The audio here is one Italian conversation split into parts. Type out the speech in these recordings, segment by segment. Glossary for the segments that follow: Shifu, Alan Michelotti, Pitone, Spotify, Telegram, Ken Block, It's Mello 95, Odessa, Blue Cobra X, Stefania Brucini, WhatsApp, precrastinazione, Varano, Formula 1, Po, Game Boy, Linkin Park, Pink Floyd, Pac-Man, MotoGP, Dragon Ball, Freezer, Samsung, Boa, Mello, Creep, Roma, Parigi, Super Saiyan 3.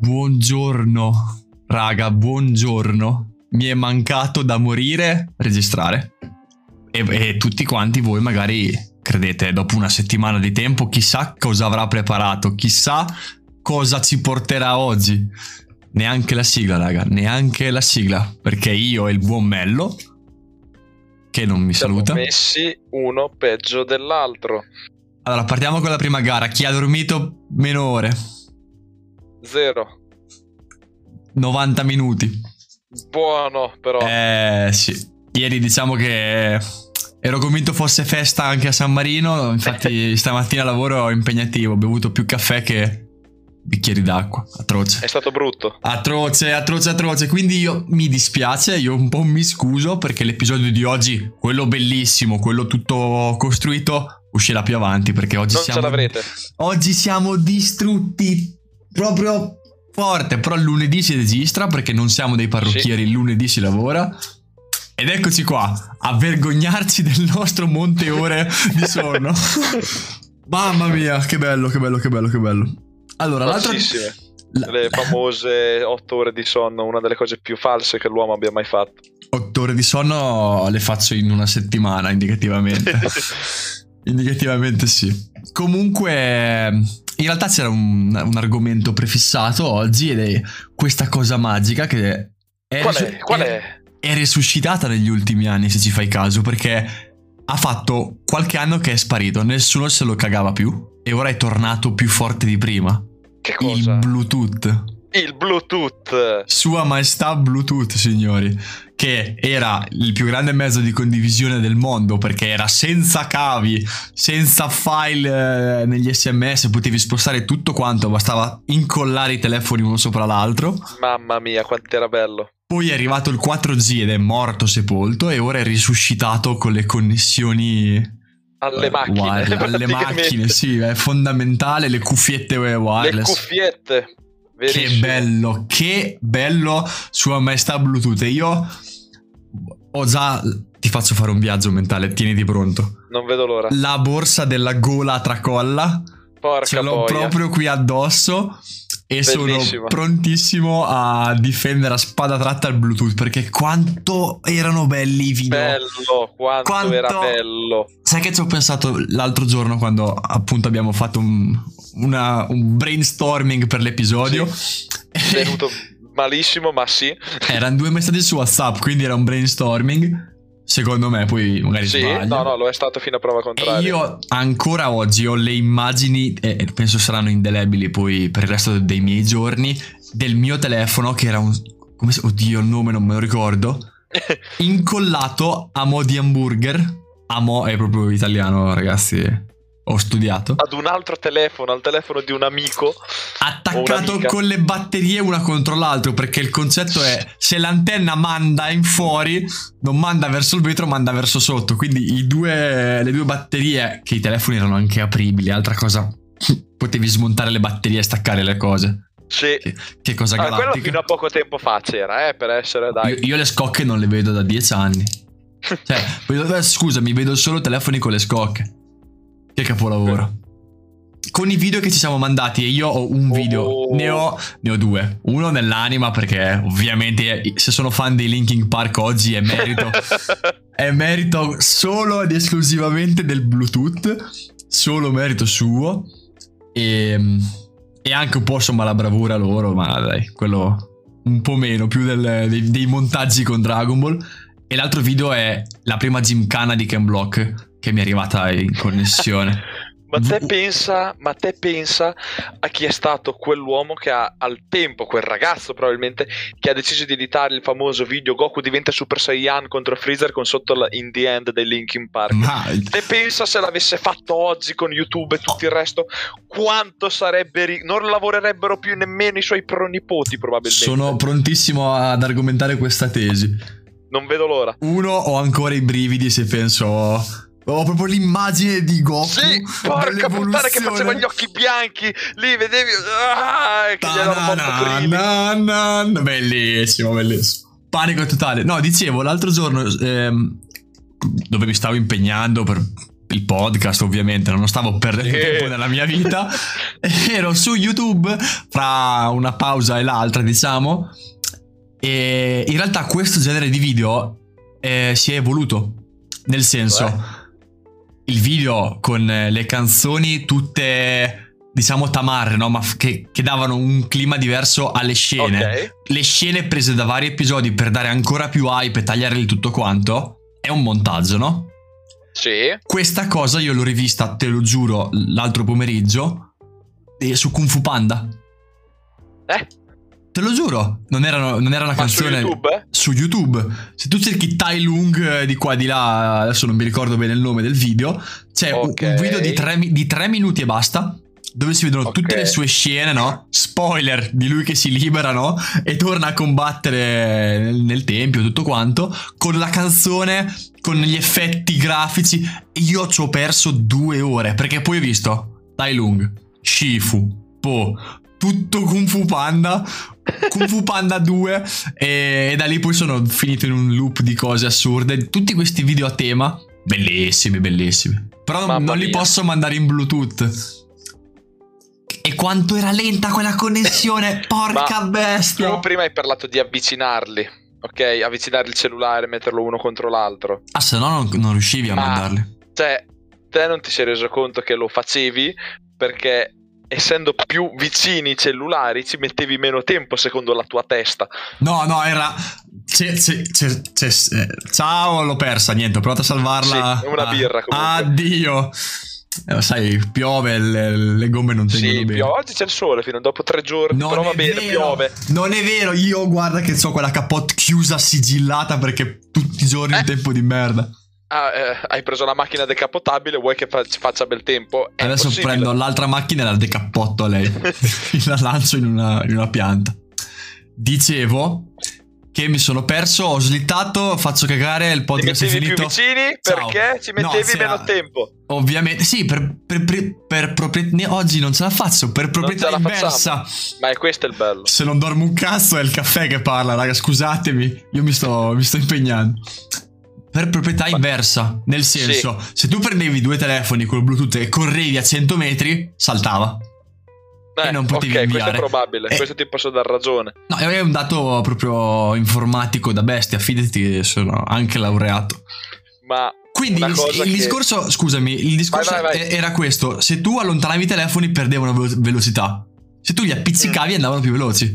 Buongiorno, raga, buongiorno. Mi è mancato da morire registrare. E tutti quanti voi magari credete, dopo una settimana di tempo, chissà cosa avrà preparato, chissà cosa ci porterà oggi. Neanche la sigla, raga, neanche la sigla, perché io e il buon Mello, che non mi saluta, siamo messi uno peggio dell'altro. Allora, partiamo con la prima gara. Chi ha dormito meno ore? 0. 90 minuti. Buono, però. Sì. Ieri diciamo che ero convinto fosse festa anche a San Marino, infatti stamattina lavoro impegnativo, ho bevuto più caffè che bicchieri d'acqua, atroce. È stato brutto. Atroce, quindi io mi dispiace, io un po' mi scuso perché l'episodio di oggi, quello bellissimo, quello tutto costruito, uscirà più avanti perché oggi non siamo... Non ce l'avrete. Oggi siamo distrutti proprio forte, però lunedì si registra perché non siamo dei parrucchieri, sì. Lunedì si lavora. Ed eccoci qua, a vergognarci del nostro monte ore di sonno. Mamma mia, che bello. Allora, le famose 8 ore di sonno, una delle cose più false che l'uomo abbia mai fatto. 8 ore di sonno le faccio in una settimana, indicativamente. Indicativamente sì. Comunque, in realtà c'era un argomento prefissato oggi ed è questa cosa magica che... Qual è? È resuscitata negli ultimi anni, se ci fai caso, perché ha fatto qualche anno che è sparito, nessuno se lo cagava più e ora è tornato più forte di prima. Che cosa? Il Bluetooth, sua maestà Bluetooth, signori, che era il più grande mezzo di condivisione del mondo perché era senza cavi, senza file negli SMS, potevi spostare tutto quanto, bastava incollare i telefoni uno sopra l'altro. Mamma mia, quanto era bello. Poi è arrivato il 4G ed è morto sepolto e ora è risuscitato con le connessioni alle macchine. Alle macchine, sì, è fondamentale, le cuffiette wireless. Le cuffiette, verissimo. Che bello sua maestà Bluetooth. E io ho già... Ti faccio fare un viaggio mentale, tieniti pronto. Non vedo l'ora. La borsa della gola a tracolla. Porca ce l'ho boia. Proprio qui addosso. E bellissimo. Sono prontissimo a difendere a spada tratta il Bluetooth perché quanto erano belli i video. Bello, quanto era bello. Sai che ci ho pensato l'altro giorno quando appunto abbiamo fatto un brainstorming per l'episodio. Sì. È venuto malissimo, ma sì. Erano 2 messaggi su WhatsApp, quindi era un brainstorming. Secondo me, poi magari sì, sbaglio. No, lo è stato fino a prova contraria. E io ancora oggi ho le immagini, e penso saranno indelebili poi per il resto dei miei giorni, del mio telefono che era oddio, il nome non me lo ricordo, incollato a mo' di hamburger. A mo' è proprio italiano, ragazzi, ho studiato. Ad un altro telefono, al telefono di un amico. Attaccato con le batterie una contro l'altro, perché il concetto è se l'antenna manda in fuori, non manda verso il vetro, manda verso sotto. Quindi le due batterie, che i telefoni erano anche apribili, altra cosa, potevi smontare le batterie e staccare le cose. Sì. Che cosa galattica. Quello fino a poco tempo fa c'era, per essere dai. Io le scocche non le vedo da 10 anni. Cioè, scusami, vedo solo telefoni con le scocche. Che capolavoro. Con i video che ci siamo mandati, e io ho un video, ne ho 2. Uno nell'anima perché ovviamente se sono fan dei Linkin Park oggi è merito solo ed esclusivamente del Bluetooth, solo merito suo e anche un po' insomma la bravura loro, ma dai, quello un po' meno, più dei montaggi con Dragon Ball. E l'altro video è la prima gymkhana di Ken Block che mi è arrivata in connessione. Ma te pensa a chi è stato quell'uomo che ha al tempo, quel ragazzo probabilmente, che ha deciso di editare il famoso video Goku diventa Super Saiyan contro Freezer con sotto In the End dei Linkin Park. Ma... te pensa se l'avesse fatto oggi con YouTube e tutto il resto, quanto sarebbe non lavorerebbero più nemmeno i suoi pronipoti probabilmente. Sono prontissimo ad argomentare questa tesi. Non vedo l'ora. Uno, ho ancora i brividi se penso... Ho proprio l'immagine di Goku. Sì, porca puttana che faceva gli occhi bianchi. Lì vedevi. Bellissimo. Panico totale. No, dicevo l'altro giorno dove mi stavo impegnando per il podcast, ovviamente non stavo perdendo tempo nella mia vita. Ero su YouTube fra una pausa e l'altra, diciamo, e in realtà questo genere di video si è evoluto, nel senso il video con le canzoni tutte, diciamo, tamarre, no? Ma che davano un clima diverso alle scene. Le scene prese da vari episodi per dare ancora più hype e tagliarli tutto quanto. È un montaggio, no? Sì. Questa cosa io l'ho rivista, te lo giuro, l'altro pomeriggio su Kung Fu Panda. Te lo giuro, non era una canzone. Su YouTube? Su YouTube. Se tu cerchi Tai Lung di qua di là, adesso non mi ricordo bene il nome del video, c'è un video di tre minuti e basta, dove si vedono tutte le sue scene, no? Spoiler di lui che si libera, no? E torna a combattere nel tempio, tutto quanto, con la canzone, con gli effetti grafici. E io ci ho perso 2 ore, perché poi ho visto Tai Lung, Shifu, Po, tutto Kung Fu Panda 2, e da lì poi sono finito in un loop di cose assurde. Tutti questi video a tema, bellissimi. Però non li posso mandare in Bluetooth. E quanto era lenta quella connessione, porca bestia! Tu prima hai parlato di avvicinarli, ok? Avvicinare il cellulare, metterlo uno contro l'altro. Ah, se no non riuscivi a mandarli. Cioè, te non ti sei reso conto che lo facevi, perché essendo più vicini i cellulari ci mettevi meno tempo secondo la tua testa. No, era... Ciao, l'ho persa, niente, ho provato a salvarla. Sì, una birra comunque. Addio! Sai, piove, le gomme non tengono bene. Oggi c'è il sole fino a dopo 3 giorni, non però va bene, piove. Non è vero, io guarda che ho quella capote chiusa, sigillata, perché tutti i giorni un tempo di merda. Hai preso la macchina decappottabile, vuoi che faccia bel tempo? È adesso impossibile. Prendo l'altra macchina e la decappotto a lei. La lancio in una pianta. Dicevo che mi sono perso, ho slittato, faccio cagare, il podcast è finito. Ti mettevi più vicini perché ci mettevi meno tempo. Ovviamente, sì, per proprietà... Oggi non ce la faccio, per proprietà inversa. Ma questo è il bello. Se non dormo un cazzo è il caffè che parla, raga, scusatemi, io mi sto impegnando. Per proprietà inversa, nel senso, se tu prendevi 2 telefoni con Bluetooth e correvi a 100 metri, saltava. E non potevi inviare. Questo è probabile, questo ti posso dar ragione. No, è un dato proprio informatico da bestia, fidati, sono anche laureato. Ma quindi discorso, scusami, il discorso vai. Era questo: se tu allontanavi i telefoni perdevano velocità, se tu li appizzicavi andavano più veloci.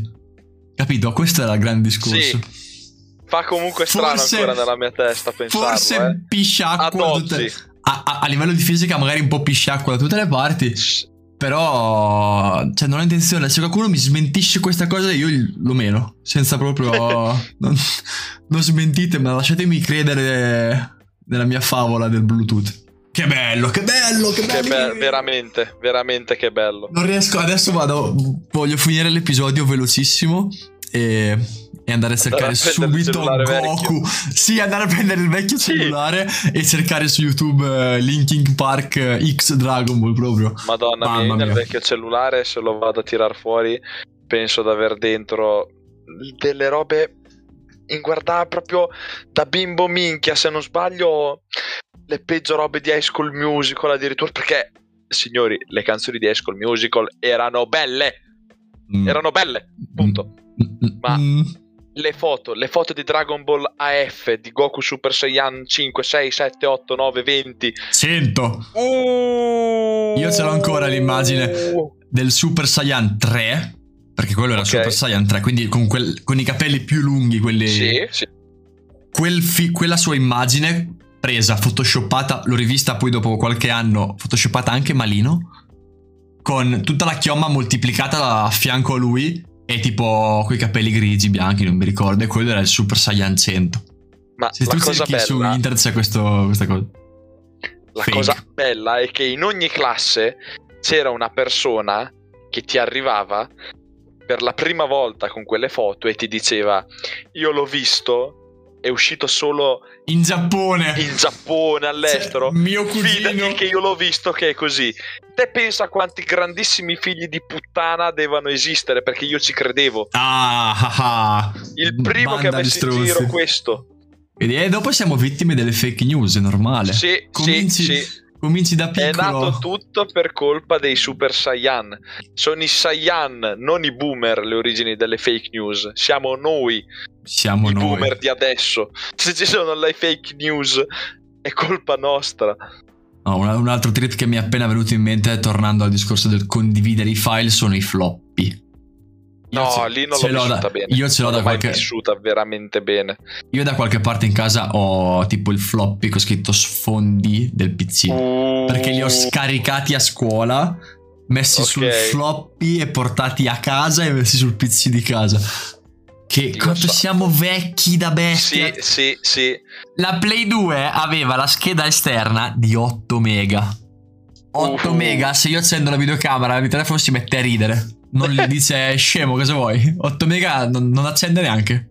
Capito? Questo era il grande discorso. Sì. Fa comunque strano, forse, ancora nella mia testa pensarlo. Forse pisciacqua a livello di fisica magari un po' pisciacqua da tutte le parti. Però, cioè, non ho intenzione. Se qualcuno mi smentisce questa cosa, io lo meno. Senza proprio... non smentitemi, lasciatemi credere nella mia favola del Bluetooth. Che bello, che bello, che bello. Veramente che bello. Non riesco, adesso voglio finire l'episodio velocissimo e andare a cercare subito Goku. Sì, andare a prendere il vecchio cellulare e cercare su YouTube Linkin Park X Dragon Ball proprio. Madonna mia, nel vecchio cellulare, se lo vado a tirar fuori, penso di aver dentro delle robe in guarda proprio da bimbo, minchia, se non sbaglio, le peggio robe di High School Musical addirittura, perché, signori, le canzoni di High School Musical erano belle. Erano belle, punto. Ma le foto di Dragon Ball AF, di Goku Super Saiyan 5, 6, 7, 8, 9, 20, 100. Io ce l'ho ancora l'immagine del Super Saiyan 3, perché quello era Super Saiyan 3, quindi con i capelli più lunghi, quelli... Sì. Quella sua immagine presa, photoshoppata, l'ho rivista poi dopo qualche anno, photoshoppata anche malino, con tutta la chioma moltiplicata a fianco a lui, e tipo quei capelli grigi, bianchi, non mi ricordo, e quello era il Super Saiyan 100. Ma se tu cerchi su internet c'è questa cosa. Cosa bella è che in ogni classe c'era una persona che ti arrivava per la prima volta con quelle foto e ti diceva: io l'ho visto, è uscito solo in Giappone, all'estero, cioè, mio cugino. Fidati che io l'ho visto che è così. Te pensa quanti grandissimi figli di puttana devono esistere, perché io ci credevo. Il primo che ha messo in giro questo. E dopo siamo vittime delle fake news, è normale. Sì, cominci, sì, sì. Cominci da piccolo. È nato tutto per colpa dei Super Saiyan. Sono i Saiyan, non i boomer, le origini delle fake news. Siamo noi. Siamo i boomer di adesso. Se ci sono le fake news è colpa nostra. No, un altro trip che mi è appena venuto in mente, tornando al discorso del condividere i file, sono i floppy. Io non l'ho vissuta bene. Io ce l'ho da qualche... mai vissuta veramente bene. Io da qualche parte in casa ho tipo il floppy con scritto sfondi del PC, perché li ho scaricati a scuola, messi sul floppy e portati a casa e messi sul PC di casa. Quanto siamo vecchi da bestia. Sì. La Play 2 aveva la scheda esterna di 8 mega. 8 mega, se io accendo la videocamera, il mio telefono si mette a ridere. Non gli dice scemo, cosa vuoi? 8 mega non accende neanche.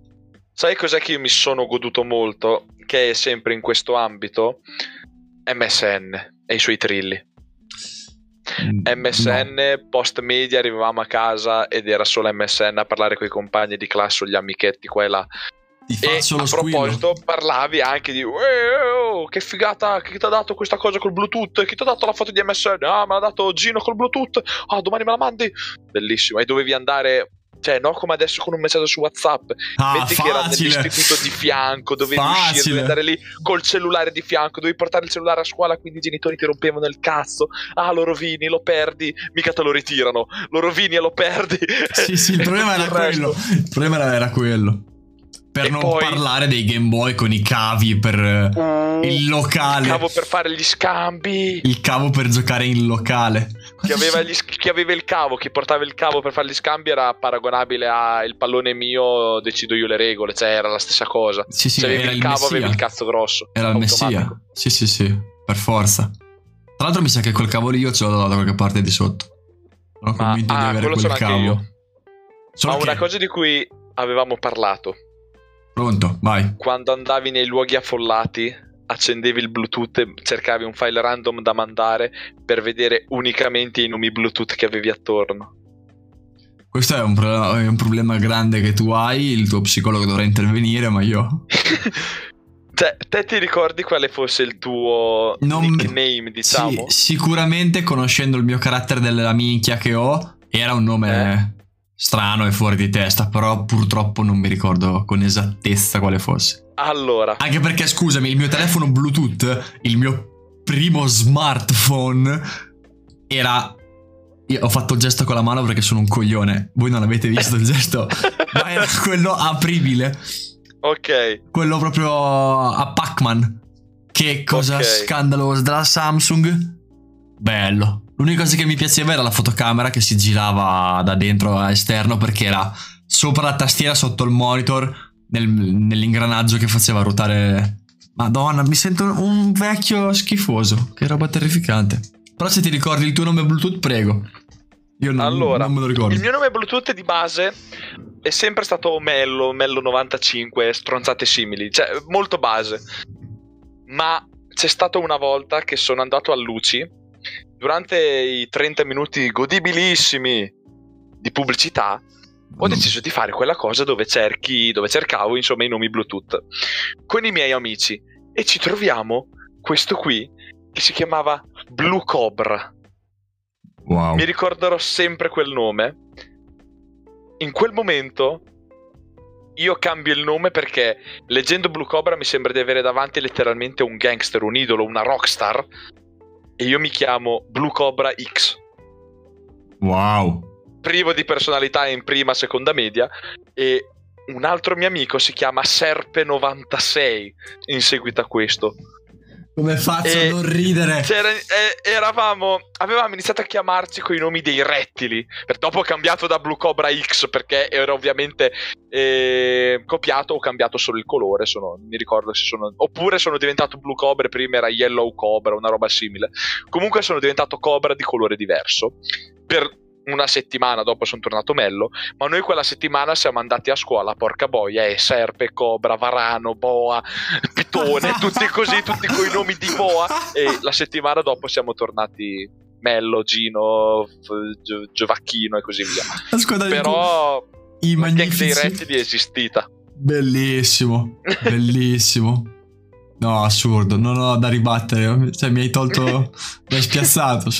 Sai cos'è che io mi sono goduto molto, che è sempre in questo ambito? MSN e i suoi trilli. MSN, post media arrivavamo a casa ed era solo MSN a parlare con i compagni di classe o gli amichetti qua e là. E a proposito, parlavi anche di che figata, chi ti ha dato questa cosa col Bluetooth, chi ti ha dato la foto di MSN, ah me l'ha dato Gino col Bluetooth, ah domani me la mandi, bellissimo. E dovevi andare, cioè no come adesso con un messaggio su WhatsApp, metti che era nell'istituto di fianco, dovevi uscire, dovevi andare lì col cellulare di fianco, dovevi portare il cellulare a scuola, quindi i genitori ti rompevano il cazzo, ah lo rovini, lo perdi, mica te lo ritirano, lo rovini e lo perdi. Sì, il problema era quello, il problema era quello. Per e non poi, parlare dei Game Boy con i cavi per il locale. Il cavo per fare gli scambi. Il cavo per giocare in locale. Chi aveva il cavo, chi portava il cavo per fare gli scambi era paragonabile a il pallone mio, decido io le regole. Cioè era la stessa cosa. Sì, se avevi il cavo avevi il cazzo grosso. Era il Messia. Sì, per forza. Tra l'altro mi sa che quel cavo lì io ce l'ho da qualche parte di sotto. Sono convinto di avere quel cavo. Ma una cosa di cui avevamo parlato. Pronto, vai. Quando andavi nei luoghi affollati, accendevi il Bluetooth e cercavi un file random da mandare per vedere unicamente i nomi Bluetooth che avevi attorno. Questo è un problema grande che tu hai, il tuo psicologo dovrà intervenire, ma io... Cioè, te ti ricordi quale fosse il tuo nickname, diciamo? Sì, sicuramente, conoscendo il mio carattere della minchia che ho, era un nome... strano e fuori di testa, però purtroppo non mi ricordo con esattezza quale fosse. Allora, anche perché scusami, il mio telefono Bluetooth, il mio primo smartphone era... Io ho fatto il gesto con la mano perché sono un coglione. Voi non avete visto il gesto, ma era quello apribile. Ok. Quello proprio a Pac-Man. Che cosa scandalosa della Samsung. Bello. L'unica cosa che mi piaceva era la fotocamera che si girava da dentro a esterno, perché era sopra la tastiera, sotto il monitor, nell'ingranaggio che faceva ruotare. Madonna, mi sento un vecchio schifoso, che roba terrificante. Però se ti ricordi il tuo nome Bluetooth, prego. Io non me lo ricordo. Il mio nome Bluetooth di base è sempre stato Mello 95, stronzate simili, cioè molto base. Ma c'è stata una volta che sono andato a Luci. Durante i 30 minuti godibilissimi di pubblicità ho deciso di fare quella cosa dove cercavo insomma i nomi Bluetooth con i miei amici, e ci troviamo questo qui che si chiamava Blue Cobra. Wow. Mi ricorderò sempre quel nome. In quel momento io cambio il nome perché leggendo Blue Cobra mi sembra di avere davanti letteralmente un gangster, un idolo, una rockstar. E io mi chiamo Blue Cobra X. Wow. Privo di personalità in prima, seconda media. E un altro mio amico si chiama Serpe96 in seguito a questo. Come faccio a non ridere? Avevamo iniziato a chiamarci con i nomi dei rettili. Dopo ho cambiato da Blue Cobra X perché era ovviamente copiato. Ho cambiato solo il colore. Oppure sono diventato Blue Cobra. Prima era Yellow Cobra, una roba simile. Comunque sono diventato Cobra di colore diverso. Per una settimana dopo sono tornato Mello. Ma noi quella settimana siamo andati a scuola. Porca boia, Serpe, Cobra, Varano, Boa, Pitone, tutti così, tutti coi nomi di Boa. E la settimana dopo siamo tornati Mello, Gino, Giovacchino e così via. Ascolta, però i magnifici... dei rettili è esistita. Bellissimo. No, assurdo, non ho da ribattere. Cioè, mi hai tolto. Mi hai spiazzato.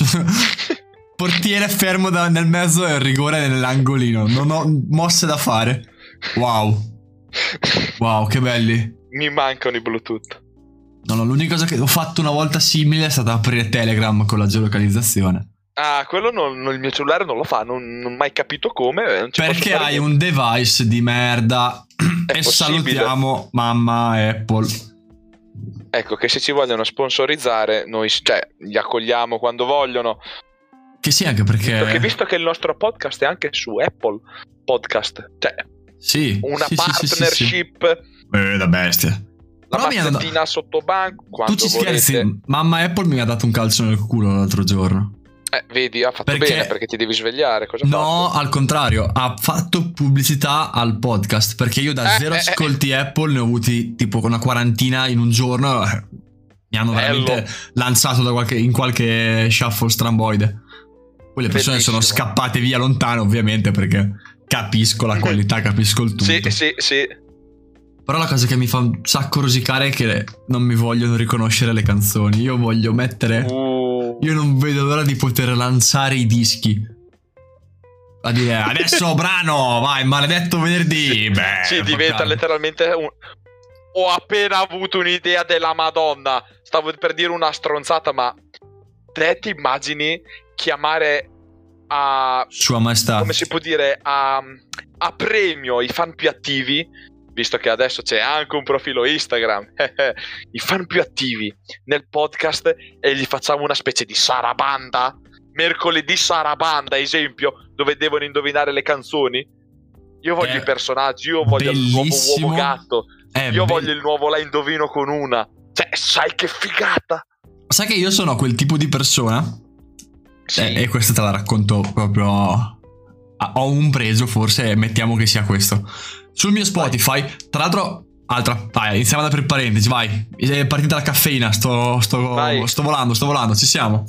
Portiere fermo nel mezzo e il rigore nell'angolino. Non ho mosse da fare. Wow. Wow, che belli. Mi mancano i Bluetooth. No, no, l'unica cosa che ho fatto una volta simile è stata aprire Telegram con la geolocalizzazione. Ah, quello non, il mio cellulare non lo fa, non ho mai capito come. Non ci perché posso hai un device di merda. E possibile. Salutiamo mamma Apple. Ecco, che se ci vogliono sponsorizzare, noi cioè li accogliamo quando vogliono. Che sì, anche perché visto che il nostro podcast è anche su Apple podcast, cioè sì, una sì, partnership sì. Beh, da bestia. La passettina sotto banco. Tu ci volete. Scherzi, mamma Apple mi ha dato un calcio nel culo l'altro giorno. Vedi, ha fatto bene perché ti devi svegliare. Cosa no, fatto? Al contrario, ha fatto pubblicità al podcast. Perché io da zero ascolti Apple ne ho avuti tipo una quarantina in un giorno. Mi hanno veramente lanciato da in qualche shuffle stramboide. Quelle persone sono scappate via lontano, ovviamente, perché capisco la qualità, capisco il tutto. Sì, sì, sì. Però la cosa che mi fa un sacco rosicare è che non mi vogliono riconoscere le canzoni. Io voglio mettere... Io non vedo l'ora di poter lanciare i dischi a dire adesso brano vai maledetto venerdì. Beh, sì, diventa calma. Letteralmente un... ho appena avuto un'idea della Madonna, stavo per dire una stronzata, ma te ti immagini chiamare a Sua Maestà, come si può dire, a premio i fan più attivi, visto che adesso c'è anche un profilo Instagram, i fan più attivi nel podcast, e gli facciamo una specie di Sarabanda, mercoledì Sarabanda esempio, dove devono indovinare le canzoni. Io voglio i personaggi, io voglio il nuovo uomo gatto, io voglio il nuovo la indovino con una, cioè sai che figata. Sai che io sono quel tipo di persona, sì. E questa te la racconto proprio, ho un preso forse, mettiamo che sia questo. Sul mio Spotify, tra l'altro, vai, iniziamo ad aprire parentesi, vai. È partita la caffeina, sto volando, ci siamo.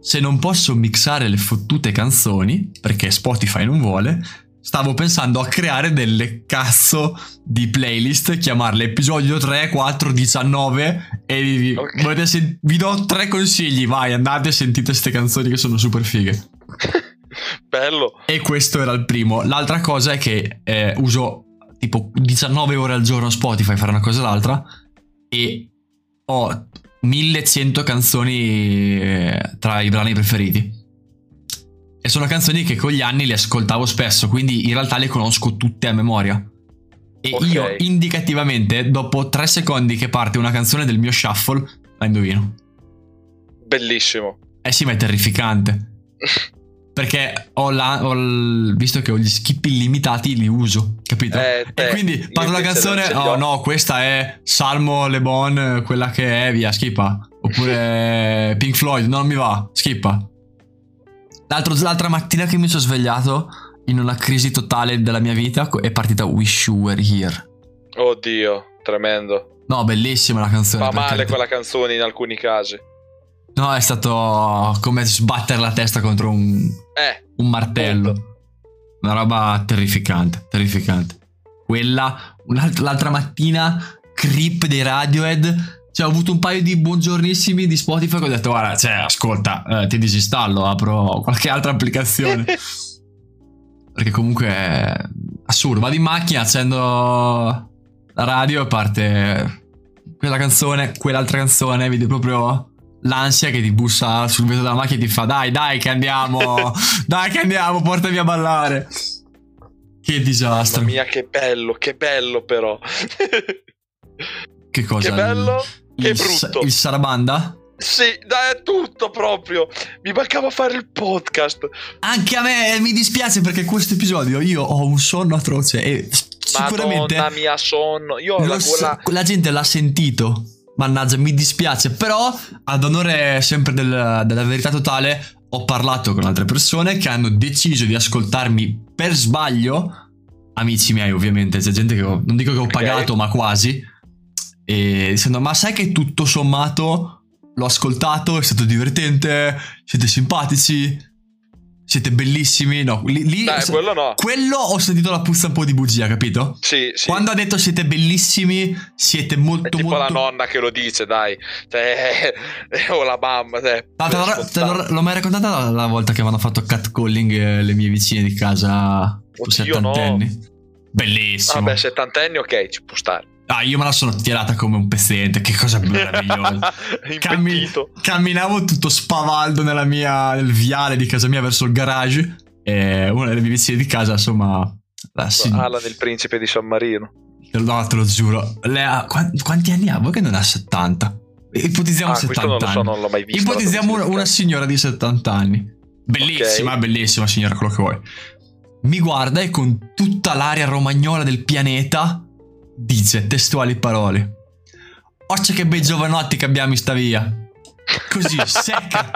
Se non posso mixare le fottute canzoni, perché Spotify non vuole, stavo pensando a creare delle cazzo di playlist, chiamarle episodio 3, 4, 19 e okay. Vi do tre consigli, vai, andate e sentite ste canzoni che sono super fighe. Bello. E questo era il primo. L'altra cosa è che uso tipo 19 ore al giorno Spotify, fare una cosa o l'altra, e ho 1100 canzoni tra i brani preferiti, e sono canzoni che con gli anni le ascoltavo spesso, quindi in realtà le conosco tutte a memoria. E okay. Io indicativamente dopo 3 secondi che parte una canzone del mio shuffle la indovino. Bellissimo. Eh sì, ma è terrificante. Perché visto che ho gli skip illimitati, li uso, capito? E quindi parlo la canzone, oh no, questa è Salmo Le Bon, quella che è, via, skippa. Oppure Pink Floyd, no, non mi va, skippa. L'altra mattina che mi sono svegliato, in una crisi totale della mia vita, è partita Wish You Were Here. Oddio, tremendo. No, bellissima la canzone. Fa male quella canzone in alcuni casi. No, è stato come sbattere la testa contro un martello. Una roba terrificante, terrificante. Quella, l'altra mattina, Creep dei Radiohead. Cioè, ho avuto un paio di buongiornissimi di Spotify che ho detto, guarda, cioè, ascolta, ti disinstallo, apro qualche altra applicazione. Perché comunque è assurdo. Vado in macchina, accendo la radio e parte quella canzone, quell'altra canzone, vedo proprio... l'ansia che ti bussa sul vetro della macchina e ti fa dai che andiamo dai che andiamo, portami a ballare. Che disastro. Mamma mia, che bello però. Che cosa? Che bello, che brutto. Il Sarabanda? Sì, dai, tutto proprio. Mi mancava fare il podcast. Anche a me mi dispiace perché questo episodio io ho un sonno atroce e sicuramente Madonna mia sonno. Io la gente l'ha sentito. Mannaggia, mi dispiace, però ad onore sempre della verità totale ho parlato con altre persone che hanno deciso di ascoltarmi per sbaglio, amici miei ovviamente, c'è gente che non dico che ho pagato, ma quasi, e dicendo ma sai che tutto sommato l'ho ascoltato, è stato divertente, siete simpatici, siete bellissimi. No, lì quello no. Quello ho sentito la puzza un po' di bugia, capito? Sì, sì. Quando ha detto siete bellissimi, siete molto... È tipo molto... la nonna che lo dice, dai. Cioè, o la mamma. Cioè, l'ho mai raccontata la volta che mi hanno fatto catcalling le mie vicine di casa? Oddio, settantenni. No. Bellissimo. Vabbè, settantenni, ok, ci può stare. Ah, io me la sono tirata come un pezzente, che cosa meravigliosa. Camminavo tutto spavaldo nel viale di casa mia verso il garage, e una delle mie vicine di casa, insomma, Alan il principe di San Marino. No, te lo giuro. Quanti anni ha? Voi che non ha 70? Ipotizziamo 70 anni. Questo non lo so, non l'ho mai visto. Ipotizziamo una signora di 70 anni. Bellissima, okay. Bellissima signora, quello che vuoi. Mi guarda e con tutta l'aria romagnola del pianeta dice testuali parole: "Occia che bei giovanotti che abbiamo in sta via". Così, secca.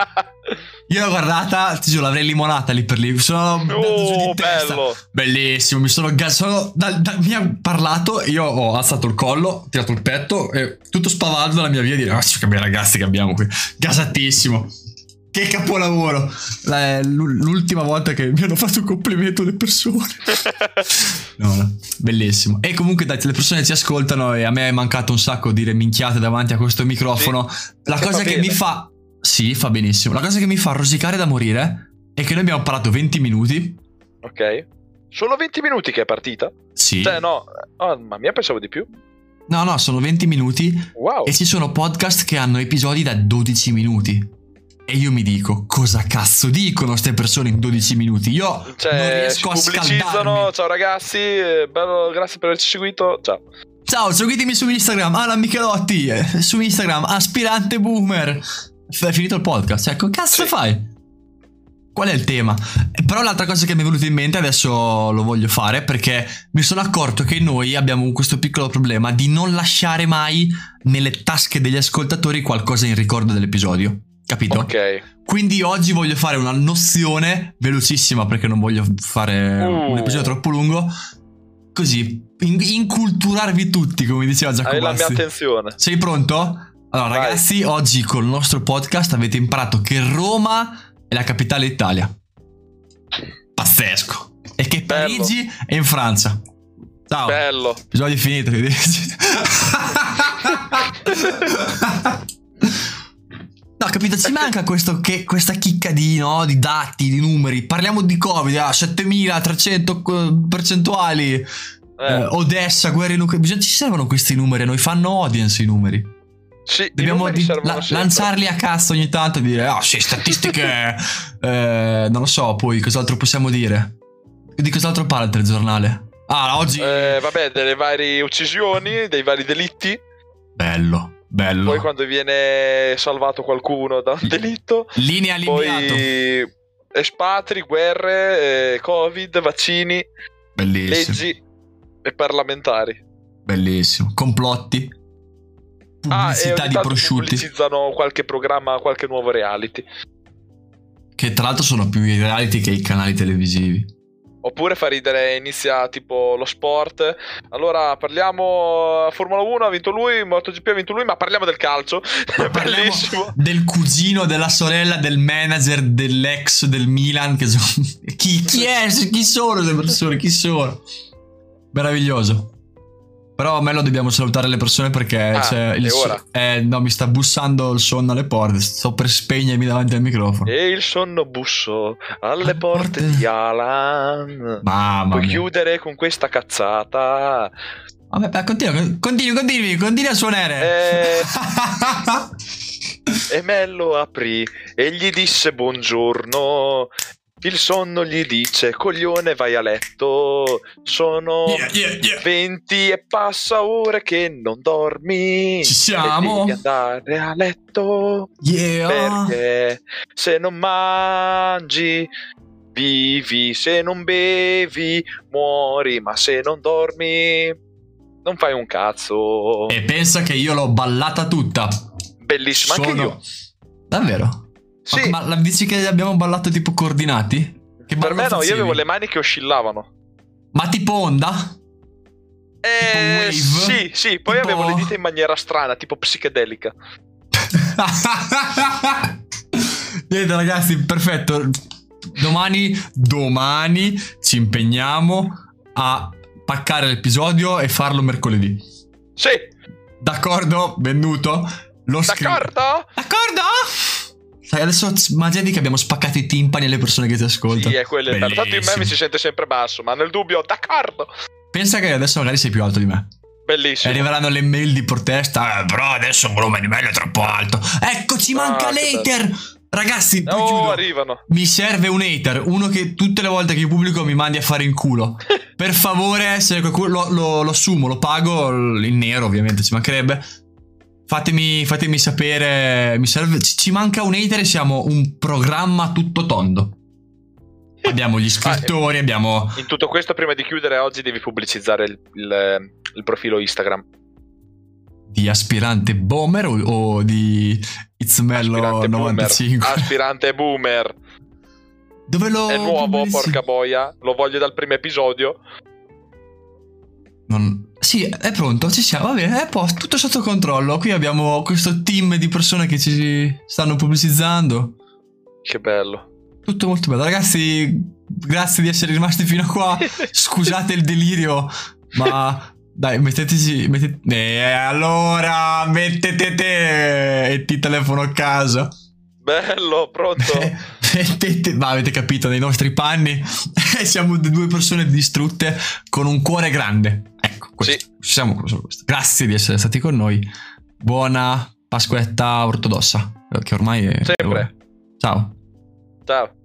Io l'ho guardata, ti giuro, l'avrei limonata lì per lì. Sono andato giù di testa. Bello. Bellissimo, mi sono gassato. Mi ha parlato, io ho alzato il collo, ho tirato il petto e tutto spavaldo alla mia via dire: "Occia che bei ragazzi che abbiamo qui". Gasatissimo. Che capolavoro. L'ultima volta che mi hanno fatto un complimento le persone. No. Bellissimo. E comunque dai, le persone ci ascoltano e a me è mancato un sacco dire minchiate davanti a questo microfono. Sì, la cosa che mi fa... Sì, fa benissimo. La cosa che mi fa rosicare da morire è che noi abbiamo parlato 20 minuti. Ok. Solo 20 minuti che è partita? Sì. Cioè no, ma mia pensavo di più. No, sono 20 minuti. Wow. E ci sono podcast che hanno episodi da 12 minuti. E io mi dico, cosa cazzo dicono ste persone in 12 minuti? Io non riesco a scaldarmi. Ciao ragazzi, bello, grazie per averci seguito, ciao. Ciao, seguitemi su Instagram, Alan Michelotti, su Instagram, aspirante boomer. È finito il podcast, ecco, cazzo fai? Qual è il tema? Però l'altra cosa che mi è venuta in mente, adesso lo voglio fare, perché mi sono accorto che noi abbiamo questo piccolo problema di non lasciare mai nelle tasche degli ascoltatori qualcosa in ricordo dell'episodio. Capito? Ok. Quindi oggi voglio fare una nozione velocissima perché non voglio fare un episodio troppo lungo. Così inculturarvi tutti, come diceva Giacomo. Hai la mia attenzione. Sei pronto? Allora, vai. Ragazzi, oggi col nostro podcast avete imparato che Roma è la capitale d'Italia. Pazzesco. E che Parigi è in Francia. Ciao. Bello. Episodio finito. No, capito, ci manca questa chicca di, no, di dati, di numeri. Parliamo di Covid, 7.300 percentuali, Odessa, guerra nucleare. Ci servono questi numeri, noi fanno audience i numeri. Sì, dobbiamo lanciarli a cazzo ogni tanto e dire, sì, statistiche, non lo so, poi cos'altro possiamo dire? Di cos'altro parla il telegiornale? Oggi... vabbè, delle varie uccisioni, dei vari delitti. Bello. Poi quando viene salvato qualcuno da un delitto. Linea all'inviato. Poi espatri, guerre, Covid, vaccini. Bellissimo. Leggi e parlamentari. Bellissimo. Complotti. Pubblicità di prosciutti. Pubblicizzano qualche programma, qualche nuovo reality. Che tra l'altro sono più i reality che i canali televisivi. Oppure fa ridere, inizia tipo lo sport. Allora parliamo Formula 1, ha vinto lui, MotoGP ha vinto lui, ma parliamo del calcio. Bellissimo. Del cugino, della sorella, del manager, dell'ex del Milan. Che sono... chi è? Chi sono le persone? Chi sono? Meraviglioso. Però a me lo dobbiamo salutare le persone perché c'è il mi sta bussando il sonno alle porte. Sto per spegnermi davanti al microfono. E il sonno busso alle porte di Alan. Mamma puoi mia. Chiudere con questa cazzata. Vabbè, continua a suonare. E Mello aprì e gli disse buongiorno. Il sonno gli dice, coglione vai a letto, sono 20 e passa ore che non dormi. Ci siamo. Devi andare a letto, perché se non mangi vivi, se non bevi muori, ma se non dormi non fai un cazzo. E pensa che io l'ho ballata tutta. Bellissima, anche io. Davvero? Sì. Ma la dici che abbiamo ballato tipo coordinati? Che per me no, facevi? Io avevo le mani che oscillavano. Ma tipo onda? Tipo wave? Sì, poi tipo... avevo le dita in maniera strana, tipo psichedelica. Niente ragazzi, perfetto. Domani ci impegniamo a paccare l'episodio e farlo mercoledì. Sì. D'accordo? Venduto? D'accordo? Adesso immagini che abbiamo spaccato i timpani alle persone che ti ascoltano. Sì, è quello. Tanto in me mi si sente sempre basso, ma nel dubbio, d'accordo. Pensa che adesso magari sei più alto di me. Bellissimo. E arriveranno le mail di protesta. Però adesso un volume di mail è troppo alto. Ecco, ci manca l'hater. Ragazzi, poi chiudo. Arrivano. Mi serve un hater, uno che tutte le volte che pubblico mi mandi a fare in culo. Per favore, se qualcuno lo assumo, lo pago in nero, ovviamente, ci mancherebbe. Fatemi sapere, mi serve, ci manca un hater, siamo un programma tutto tondo. Abbiamo gli scrittori, abbiamo... In tutto questo, prima di chiudere, oggi devi pubblicizzare il profilo Instagram. Di Aspirante Boomer o di It's Mello 95? Aspirante Boomer. Dove lo... È nuovo, porca boia. Lo voglio dal primo episodio. Sì, è pronto, ci siamo, va bene, è tutto sotto controllo. Qui abbiamo questo team di persone che ci stanno pubblicizzando. Che bello. Tutto molto bello. Ragazzi, grazie di essere rimasti fino a qua. Scusate il delirio, ma... Dai, metteteci. Allora, mettete te e ti telefono a casa. Bello, pronto. Mettete, ma avete capito, nei nostri panni siamo due persone distrutte con un cuore grande. Ecco, questo. Sì. Siamo questo. Grazie di essere stati con noi. Buona Pasquetta ortodossa, che ormai è sempre. Ciao. Ciao.